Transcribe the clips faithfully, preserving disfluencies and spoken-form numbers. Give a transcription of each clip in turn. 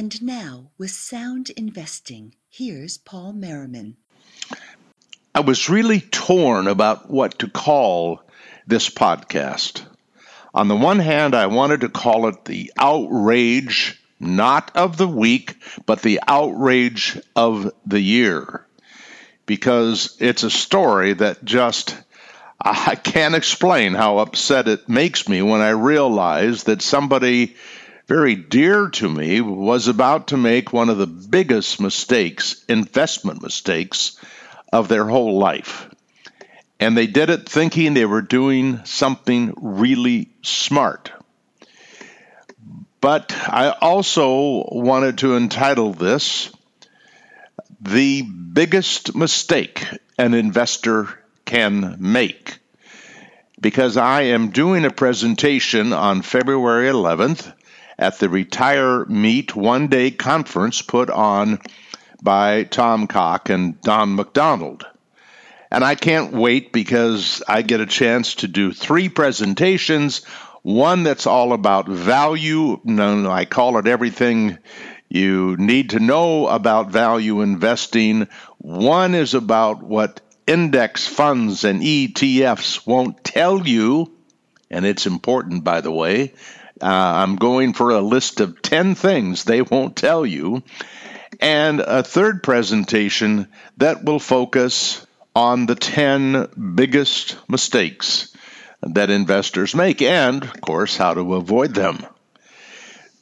And now, with Sound Investing, here's Paul Merriman. I was really torn about what to call this podcast. On the one hand, I wanted to call it the outrage, not of the week, but the outrage of the year, because it's a story that just, I can't explain how upset it makes me when I realize that somebody very dear to me was about to make one of the biggest mistakes, investment mistakes, of their whole life. And they did it thinking they were doing something really smart. But I also wanted to entitle this, The Biggest Mistake an Investor Can Make, because I am doing a presentation on February eleventh at the Retire Meet one-day conference put on by Tom Cock and Don McDonald. And I can't wait because I get a chance to do three presentations, one that's all about value. No, I call it everything you need to know about value investing. One is about what index funds and E T Fs won't tell you, and it's important, by the way. Uh, I'm going for a list of ten things they won't tell you. And a third presentation that will focus on the ten biggest mistakes that investors make and, of course, how to avoid them.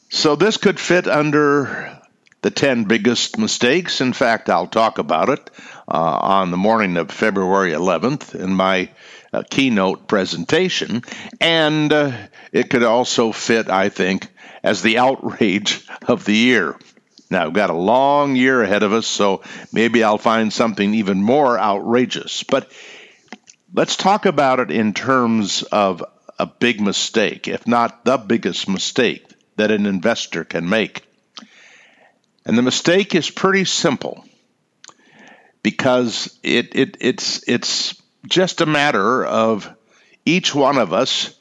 So this could fit under the ten biggest mistakes. In fact, I'll talk about it uh, on the morning of February eleventh in my uh, keynote presentation. And uh, it could also fit, I think, as the outrage of the year. Now, we've got a long year ahead of us, so maybe I'll find something even more outrageous. But let's talk about it in terms of a big mistake, if not the biggest mistake that an investor can make. And the mistake is pretty simple, because it, it it's it's just a matter of each one of us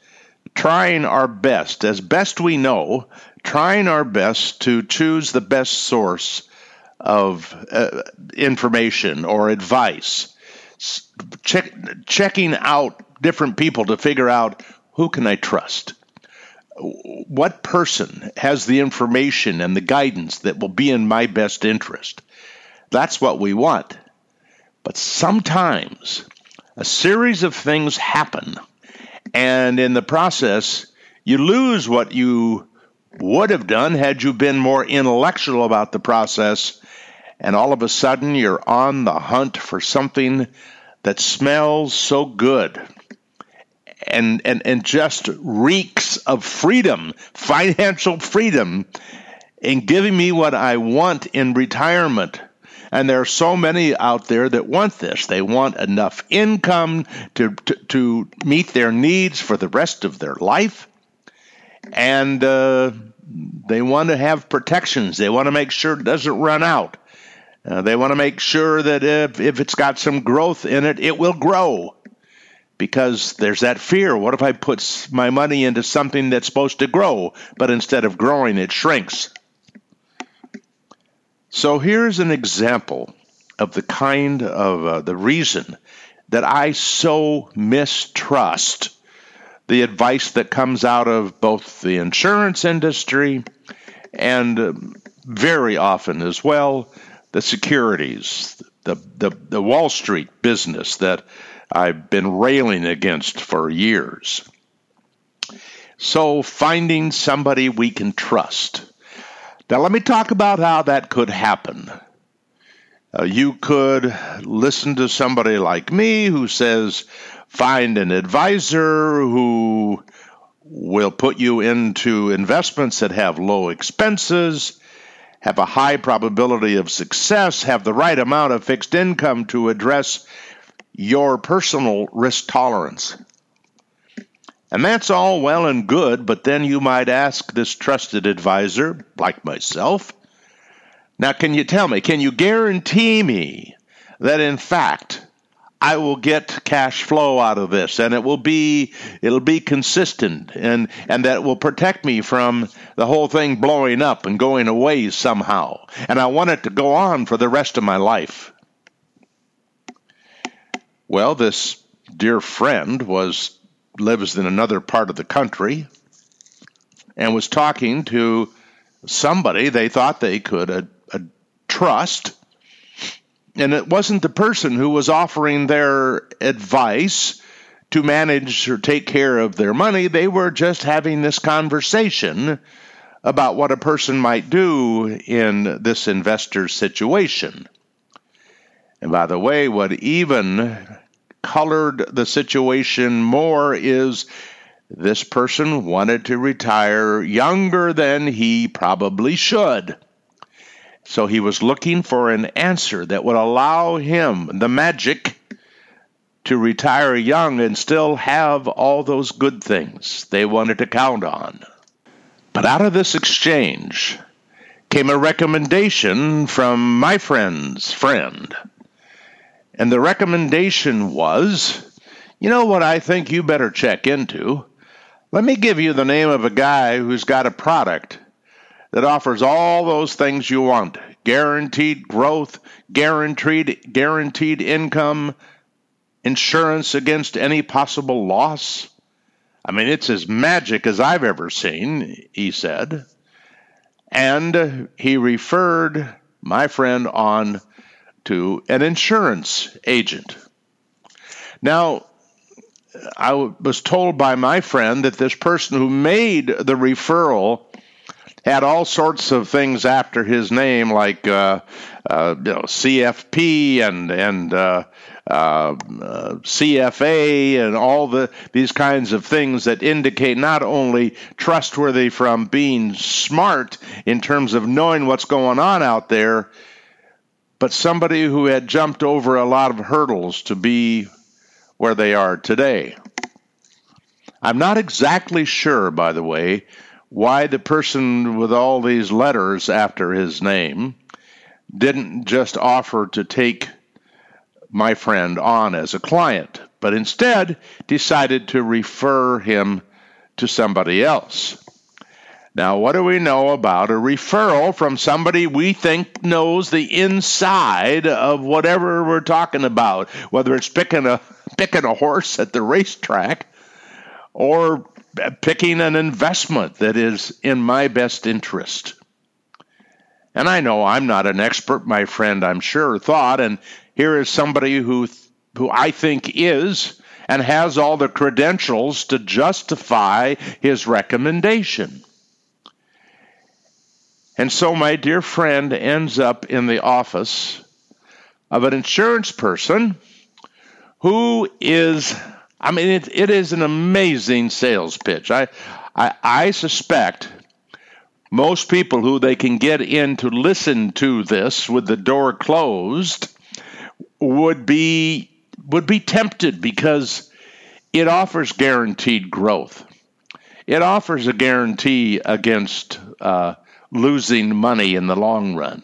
trying our best, as best we know, trying our best to choose the best source of uh, information or advice, Check, checking out different people to figure out, who can I trust? What person has the information and the guidance that will be in my best interest? That's what we want. But sometimes a series of things happen, and in the process, you lose what you would have done had you been more intellectual about the process, and all of a sudden you're on the hunt for something that smells so good and, and, and just reeks of freedom, financial freedom, and giving me what I want in retirement. And there are so many out there that want this. They want enough income to, to, to meet their needs for the rest of their life. And uh, they want to have protections. They want to make sure it doesn't run out. Uh, they want to make sure that if, if it's got some growth in it, it will grow. Because there's that fear. What if I put my money into something that's supposed to grow, but instead of growing, it shrinks? So here's an example of the kind of uh, the reason that I so mistrust the advice that comes out of both the insurance industry and uh, very often as well, the securities, the, the, the Wall Street business that I've been railing against for years. So finding somebody we can trust. Now, let me talk about how that could happen. Uh, you could listen to somebody like me who says, find an advisor who will put you into investments that have low expenses, have a high probability of success, have the right amount of fixed income to address your personal risk tolerance. And that's all well and good, but then you might ask this trusted advisor, like myself, now can you tell me, can you guarantee me that in fact I will get cash flow out of this, and it will be it'll be consistent, and and that will protect me from the whole thing blowing up and going away somehow. And I want it to go on for the rest of my life. Well, this dear friend was lives in another part of the country and was talking to somebody they thought they could a, a trust. And it wasn't the person who was offering their advice to manage or take care of their money. They were just having this conversation about what a person might do in this investor situation. And by the way, what even colored the situation more is this person wanted to retire younger than he probably should. So he was looking for an answer that would allow him the magic to retire young and still have all those good things they wanted to count on. But out of this exchange came a recommendation from my friend's friend. And the recommendation was, you know what I think you better check into? Let me give you the name of a guy who's got a product that offers all those things you want. Guaranteed growth, guaranteed guaranteed income, insurance against any possible loss. I mean, it's as magic as I've ever seen, he said. And he referred my friend on to an insurance agent. Now, I was told by my friend that this person who made the referral had all sorts of things after his name, like uh, uh, you know, C F P and and uh, uh, uh, C F A and all the these kinds of things that indicate not only trustworthy from being smart in terms of knowing what's going on out there, but somebody who had jumped over a lot of hurdles to be where they are today. I'm not exactly sure, by the way, why the person with all these letters after his name didn't just offer to take my friend on as a client, but instead decided to refer him to somebody else. Now, what do we know about a referral from somebody we think knows the inside of whatever we're talking about, whether it's picking a, picking a horse at the racetrack or picking an investment that is in my best interest? And I know I'm not an expert, my friend, I'm sure, thought, and here is somebody who who I think is and has all the credentials to justify his recommendation. And so my dear friend ends up in the office of an insurance person who is I mean, it, it is an amazing sales pitch. I, I I suspect most people who they can get in to listen to this with the door closed would be would be tempted because it offers guaranteed growth. It offers a guarantee against uh, losing money in the long run.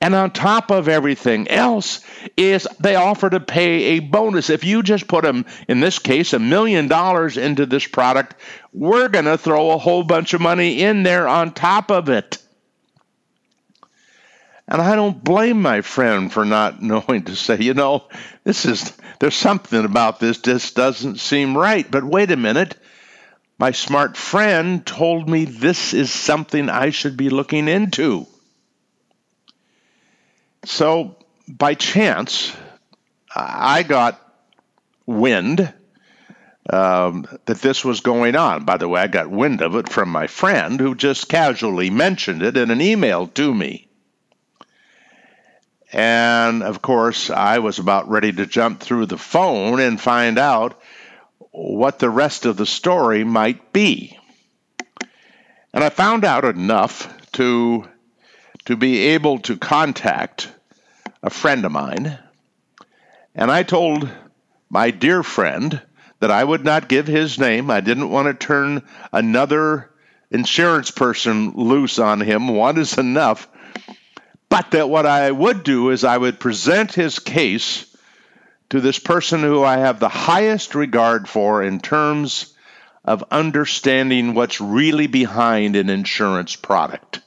And on top of everything else is they offer to pay a bonus. If you just put, them, in this case, a million dollars into this product, we're going to throw a whole bunch of money in there on top of it. And I don't blame my friend for not knowing to say, you know, this is there's something about this just doesn't seem right. But wait a minute. My smart friend told me this is something I should be looking into. So, by chance, I got wind um, that this was going on. By the way, I got wind of it from my friend who just casually mentioned it in an email to me. And, of course, I was about ready to jump through the phone and find out what the rest of the story might be. And I found out enough to... to be able to contact a friend of mine. And I told my dear friend that I would not give his name. I didn't want to turn another insurance person loose on him. One is enough. But that what I would do is I would present his case to this person who I have the highest regard for in terms of understanding what's really behind an insurance product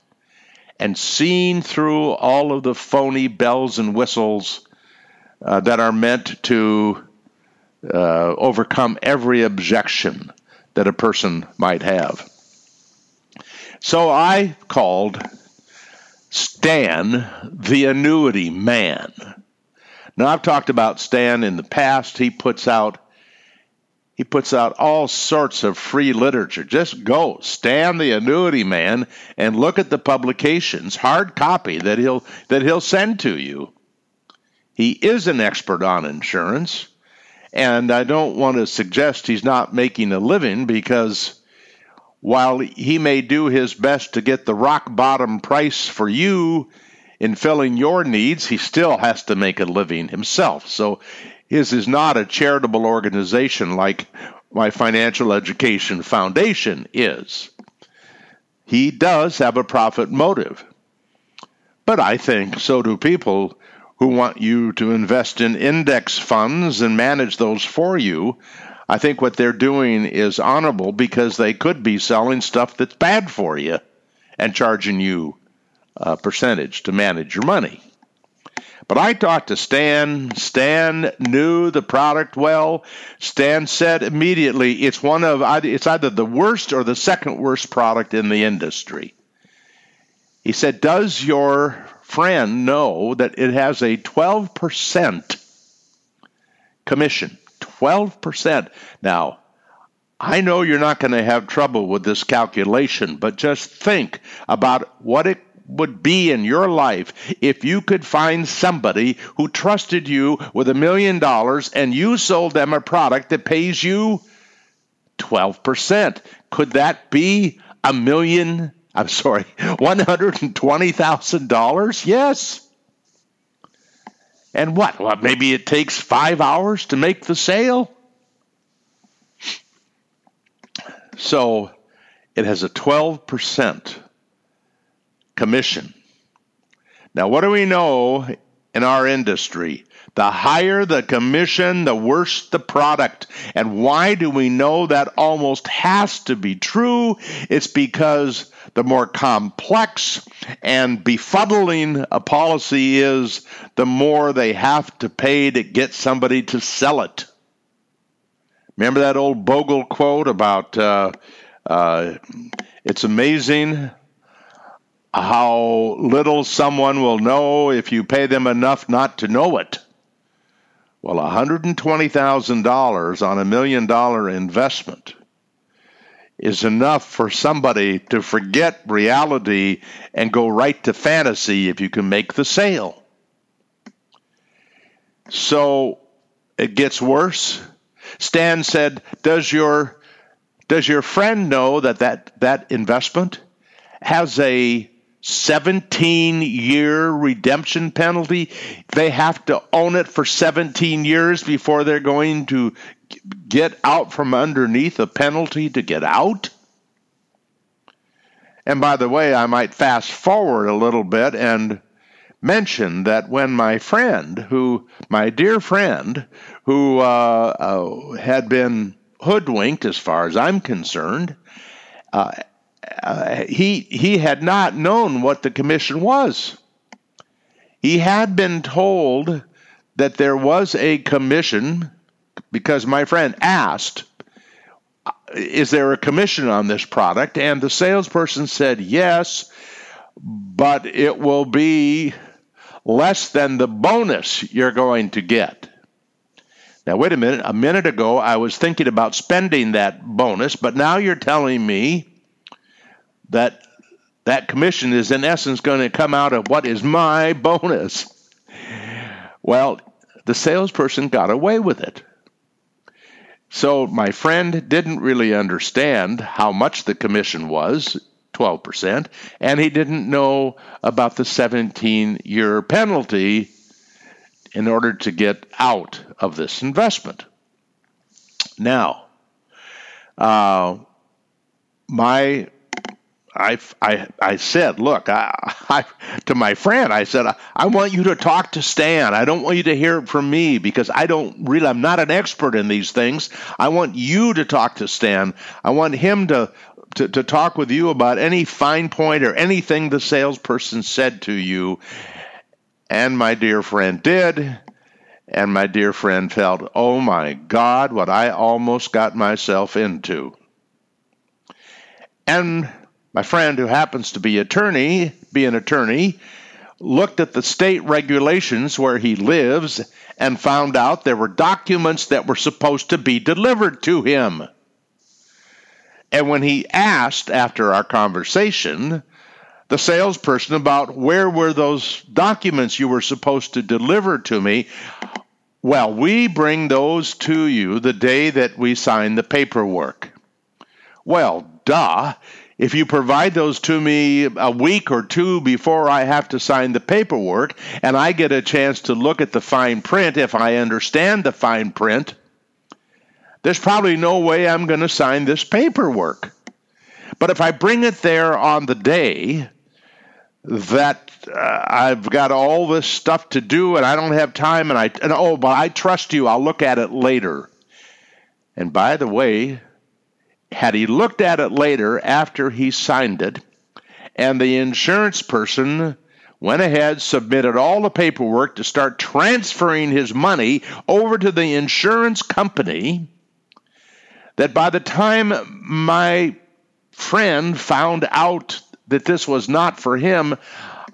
and seeing through all of the phony bells and whistles uh, that are meant to uh, overcome every objection that a person might have. So I called Stan the Annuity Man. Now, I've talked about Stan in the past. He puts out He puts out all sorts of free literature. Just go, Stan the Annuity Man, and look at the publications, hard copy that he'll that he'll send to you. He is an expert on insurance, and I don't want to suggest he's not making a living, because while he may do his best to get the rock bottom price for you in filling your needs, he still has to make a living himself. So his is not a charitable organization like my financial education foundation is. He does have a profit motive. But I think so do people who want you to invest in index funds and manage those for you. I think what they're doing is honorable, because they could be selling stuff that's bad for you and charging you a percentage to manage your money. But I talked to Stan. Stan knew the product well. Stan said immediately, it's one of it's either the worst or the second worst product in the industry. He said, does your friend know that it has a twelve percent commission? twelve percent. Now, I know you're not going to have trouble with this calculation, but just think about what it would be in your life if you could find somebody who trusted you with a million dollars and you sold them a product that pays you twelve percent. Could that be a million, I'm sorry, one hundred twenty thousand dollars? Yes. And what? Well, maybe it takes five hours to make the sale? So it has a twelve percent commission. Now, what do we know in our industry? The higher the commission, the worse the product. And why do we know that almost has to be true? It's because the more complex and befuddling a policy is, the more they have to pay to get somebody to sell it. Remember that old Bogle quote about uh, uh, it's amazing how little someone will know if you pay them enough not to know it. Well, one hundred twenty thousand dollars on a million dollar investment is enough for somebody to forget reality and go right to fantasy if you can make the sale. So it gets worse. Stan said, does your does your friend know that that, that investment has a seventeen-year redemption penalty? They have to own it for seventeen years before they're going to get out from underneath a penalty to get out. And by the way, I might fast forward a little bit and mention that when my friend, who my dear friend, who uh, uh, had been hoodwinked as far as I'm concerned, uh, Uh, he he had not known what the commission was. He had been told that there was a commission because my friend asked, is there a commission on this product? And the salesperson said, yes, but it will be less than the bonus you're going to get. Now, wait a minute. A minute ago, I was thinking about spending that bonus, but now you're telling me that that commission is in essence going to come out of what is my bonus. Well, the salesperson got away with it. So my friend didn't really understand how much the commission was, twelve percent, and he didn't know about the seventeen-year penalty in order to get out of this investment. Now, uh, my I, I, I said, look, I, I, to my friend, I said, I, I want you to talk to Stan. I don't want you to hear it from me because I don't really, I'm not an expert in these things. I want you to talk to Stan. I want him to, to, to talk with you about any fine point or anything the salesperson said to you. And my dear friend did. And my dear friend felt, oh my God, what I almost got myself into. And my friend, who happens to be attorney, be an attorney, looked at the state regulations where he lives and found out there were documents that were supposed to be delivered to him. And when he asked after our conversation, the salesperson about where were those documents you were supposed to deliver to me, well, we bring those to you the day that we sign the paperwork. Well, duh. If you provide those to me a week or two before I have to sign the paperwork, and I get a chance to look at the fine print, if I understand the fine print, there's probably no way I'm going to sign this paperwork. But if I bring it there on the day that uh, I've got all this stuff to do and I don't have time, and I and oh, but I trust you, I'll look at it later. And by the way, had he looked at it later after he signed it, and the insurance person went ahead, submitted all the paperwork to start transferring his money over to the insurance company, that by the time my friend found out that this was not for him,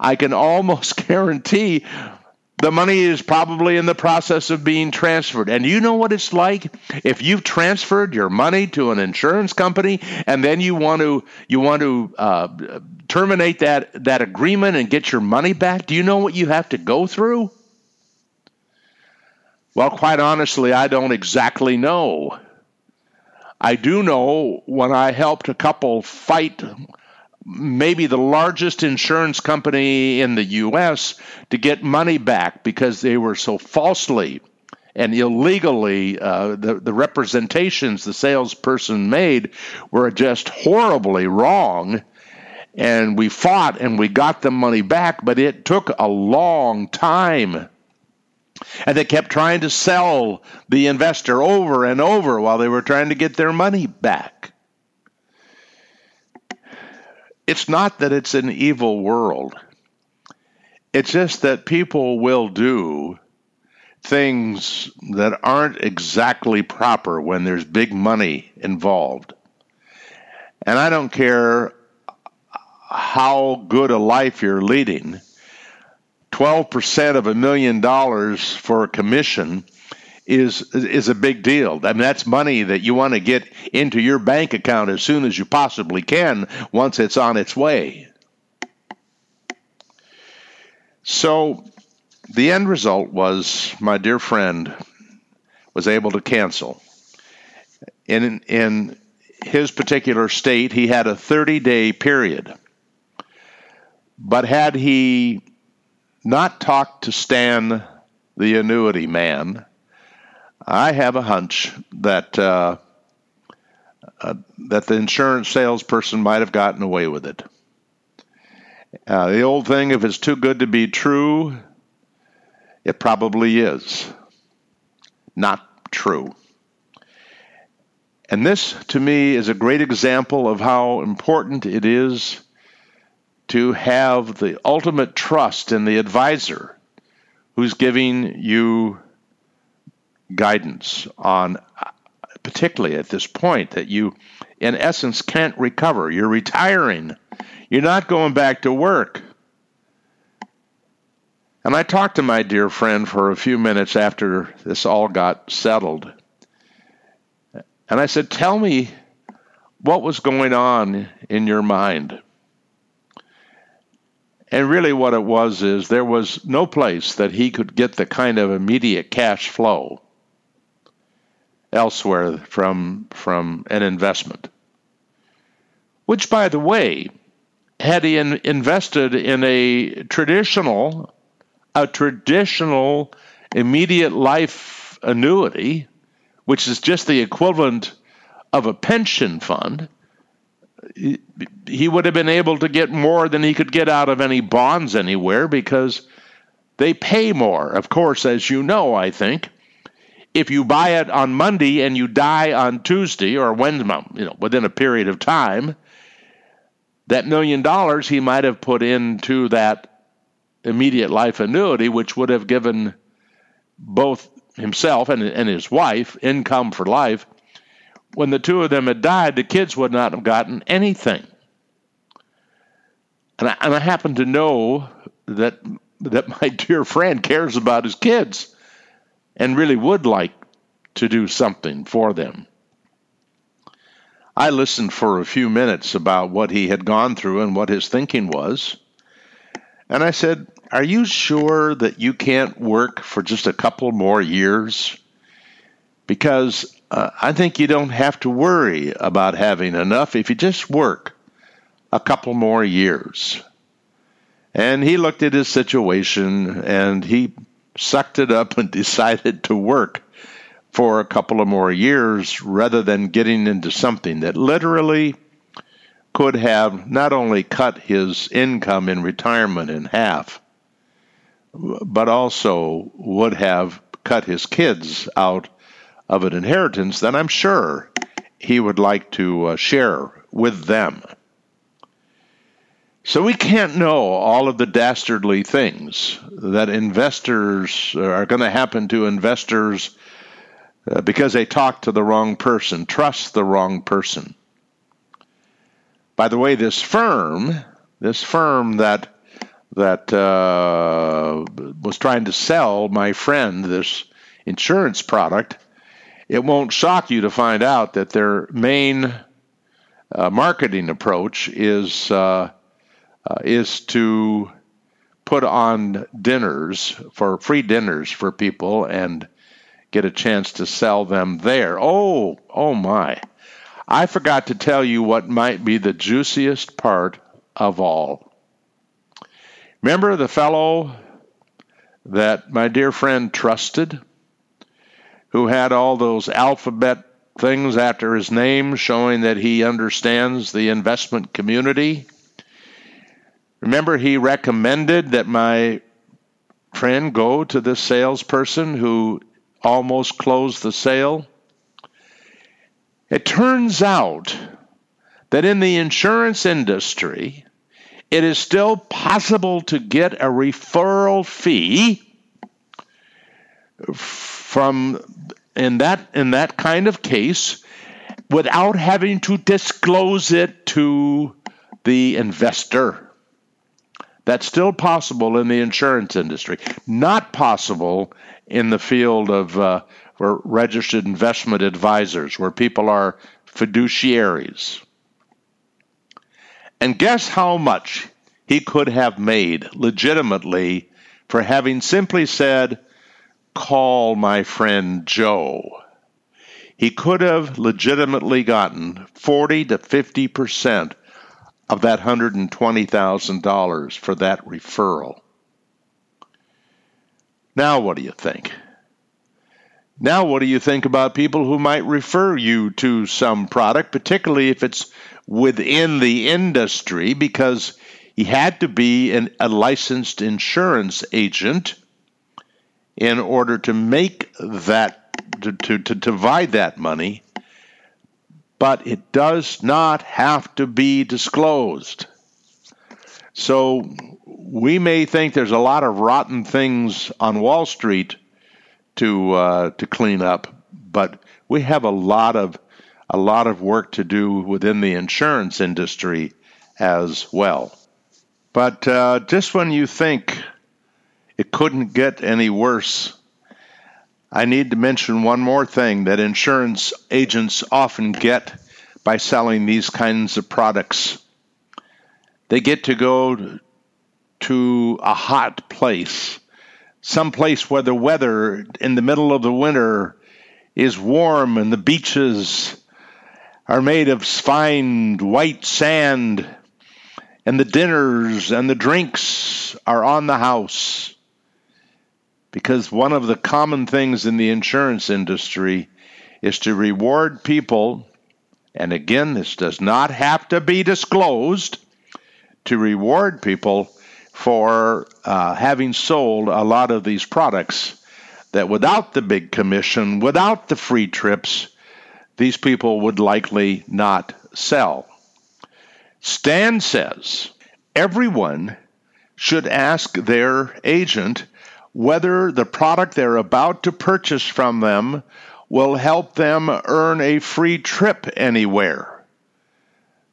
I can almost guarantee the money is probably in the process of being transferred. And you know what it's like if you've transferred your money to an insurance company and then you want to you want to uh, terminate that, that agreement and get your money back? Do you know what you have to go through? Well, quite honestly, I don't exactly know. I do know when I helped a couple fight maybe the largest insurance company in the U S to get money back because they were so falsely and illegally, uh, the, the representations the salesperson made were just horribly wrong. And we fought and we got the money back, but it took a long time. And they kept trying to sell the investor over and over while they were trying to get their money back. It's not that it's an evil world. It's just that people will do things that aren't exactly proper when there's big money involved. And I don't care how good a life you're leading. twelve percent of a million dollars for a commission is is a big deal. I mean, that's money that you want to get into your bank account as soon as you possibly can once it's on its way. So the end result was my dear friend was able to cancel. In, in his particular state, he had a thirty-day period. But had he not talked to Stan the Annuity Man, I have a hunch that uh, uh, that the insurance salesperson might have gotten away with it. Uh, the old thing, if it's too good to be true, it probably is not true. And this, to me, is a great example of how important it is to have the ultimate trust in the advisor who's giving you guidance on, particularly at this point, that you, in essence, can't recover. You're retiring. You're not going back to work. And I talked to my dear friend for a few minutes after this all got settled. And I said, tell me what was going on in your mind. And really what it was is there was no place that he could get the kind of immediate cash flow elsewhere from from an investment, which, by the way, had he in, invested in a traditional, a traditional immediate life annuity, which is just the equivalent of a pension fund, he would have been able to get more than he could get out of any bonds anywhere because they pay more. Of course, as you know, I think, if you buy it on Monday and you die on Tuesday or Wednesday, you know, within a period of time, that million dollars he might have put into that immediate life annuity, which would have given both himself and, and his wife income for life. When the two of them had died, the kids would not have gotten anything. And I, and I happen to know that that my dear friend cares about his kids and really would like to do something for them. I listened for a few minutes about what he had gone through and what his thinking was. And I said, "Are you sure that you can't work for just a couple more years? Because Uh, I think you don't have to worry about having enough if you just work a couple more years." And he looked at his situation and he sucked it up and decided to work for a couple of more years rather than getting into something that literally could have not only cut his income in retirement in half, but also would have cut his kids out of an inheritance that I'm sure he would like to uh, share with them. So we can't know all of the dastardly things that investors are going to happen to investors uh, because they talk to the wrong person, trust the wrong person. By the way, this firm, this firm that that uh, was trying to sell my friend this insurance product, it won't shock you to find out that their main uh, marketing approach is uh, uh, is to put on dinners for free dinners for people and get a chance to sell them there. Oh, oh my. I forgot to tell you what might be the juiciest part of all. Remember the fellow that my dear friend trusted, who had all those alphabet things after his name showing that he understands the investment community? Remember, he recommended that my friend go to this salesperson who almost closed the sale. It turns out that in the insurance industry, it is still possible to get a referral fee from in that in that kind of case without having to disclose it to the investor. That's still possible in the insurance industry. Not possible in the field of uh, for registered investment advisors, where people are fiduciaries. And guess how much he could have made legitimately for having simply said, "Call my friend Joe." He could have legitimately gotten forty to fifty percent of that one hundred twenty thousand dollars for that referral. Now what do you think? Now what do you think about people who might refer you to some product, particularly if it's within the industry, because he had to be an, a licensed insurance agent in order to make that, to, to, to divide that money, but it does not have to be disclosed. So we may think there's a lot of rotten things on Wall Street to uh, to clean up, but we have a lot of a lot of work to do within the insurance industry as well. But uh, just when you think it couldn't get any worse, I need to mention one more thing that insurance agents often get by selling these kinds of products. They get to go to a hot place, some place where the weather in the middle of the winter is warm and the beaches are made of fine white sand, and the dinners and the drinks are on the house. Because one of the common things in the insurance industry is to reward people and again, this does not have to be disclosed, to reward people for uh, having sold a lot of these products that without the big commission, without the free trips, these people would likely not sell. Stan says everyone should ask their agent whether the product they're about to purchase from them will help them earn a free trip anywhere.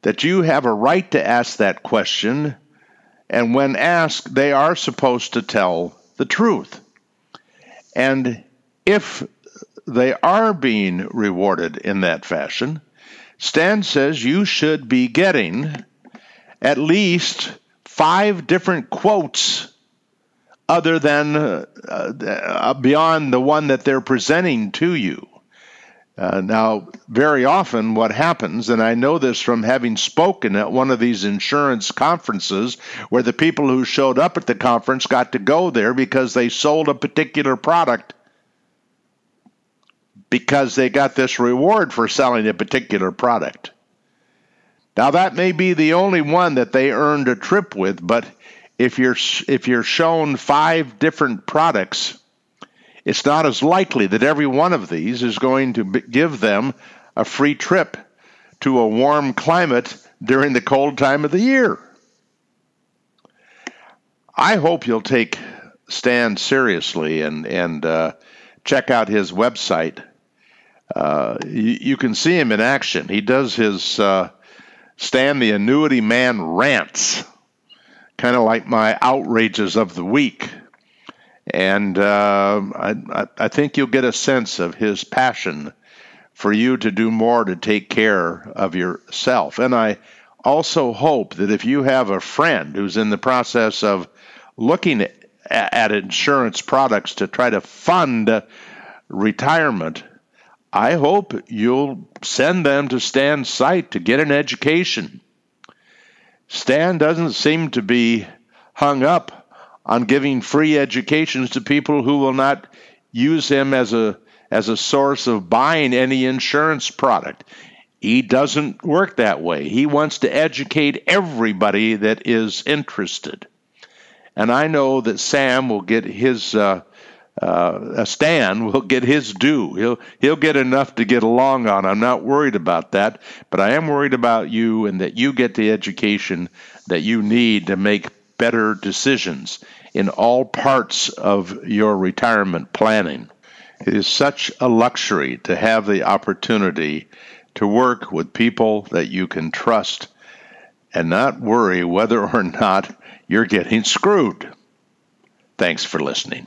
That you have a right to ask that question, and when asked, they are supposed to tell the truth. And if they are being rewarded in that fashion, Stan says you should be getting at least five different quotes other than uh, uh, beyond the one that they're presenting to you. Uh, now, very often what happens, and I know this from having spoken at one of these insurance conferences where the people who showed up at the conference got to go there because they sold a particular product because they got this reward for selling a particular product. Now, that may be the only one that they earned a trip with, but if you're if you're shown five different products, it's not as likely that every one of these is going to give them a free trip to a warm climate during the cold time of the year. I hope you'll take Stan seriously and, and uh, check out his website. Uh, you, you can see him in action. He does his uh, Stan the Annuity Man rants, kind of like my outrages of the week. And uh, I, I think you'll get a sense of his passion for you to do more to take care of yourself. And I also hope that if you have a friend who's in the process of looking at, at insurance products to try to fund retirement, I hope you'll send them to Stan's site to get an education. Stan doesn't seem to be hung up on giving free educations to people who will not use him as a as a source of buying any insurance product. He doesn't work that way. He wants to educate everybody that is interested. And I know that Sam will get his, uh, uh, Stan will get his due. He'll he'll get enough to get along on. I'm not worried about that, but I am worried about you and that you get the education that you need to make better decisions in all parts of your retirement planning. It is such a luxury to have the opportunity to work with people that you can trust and not worry whether or not you're getting screwed. Thanks for listening.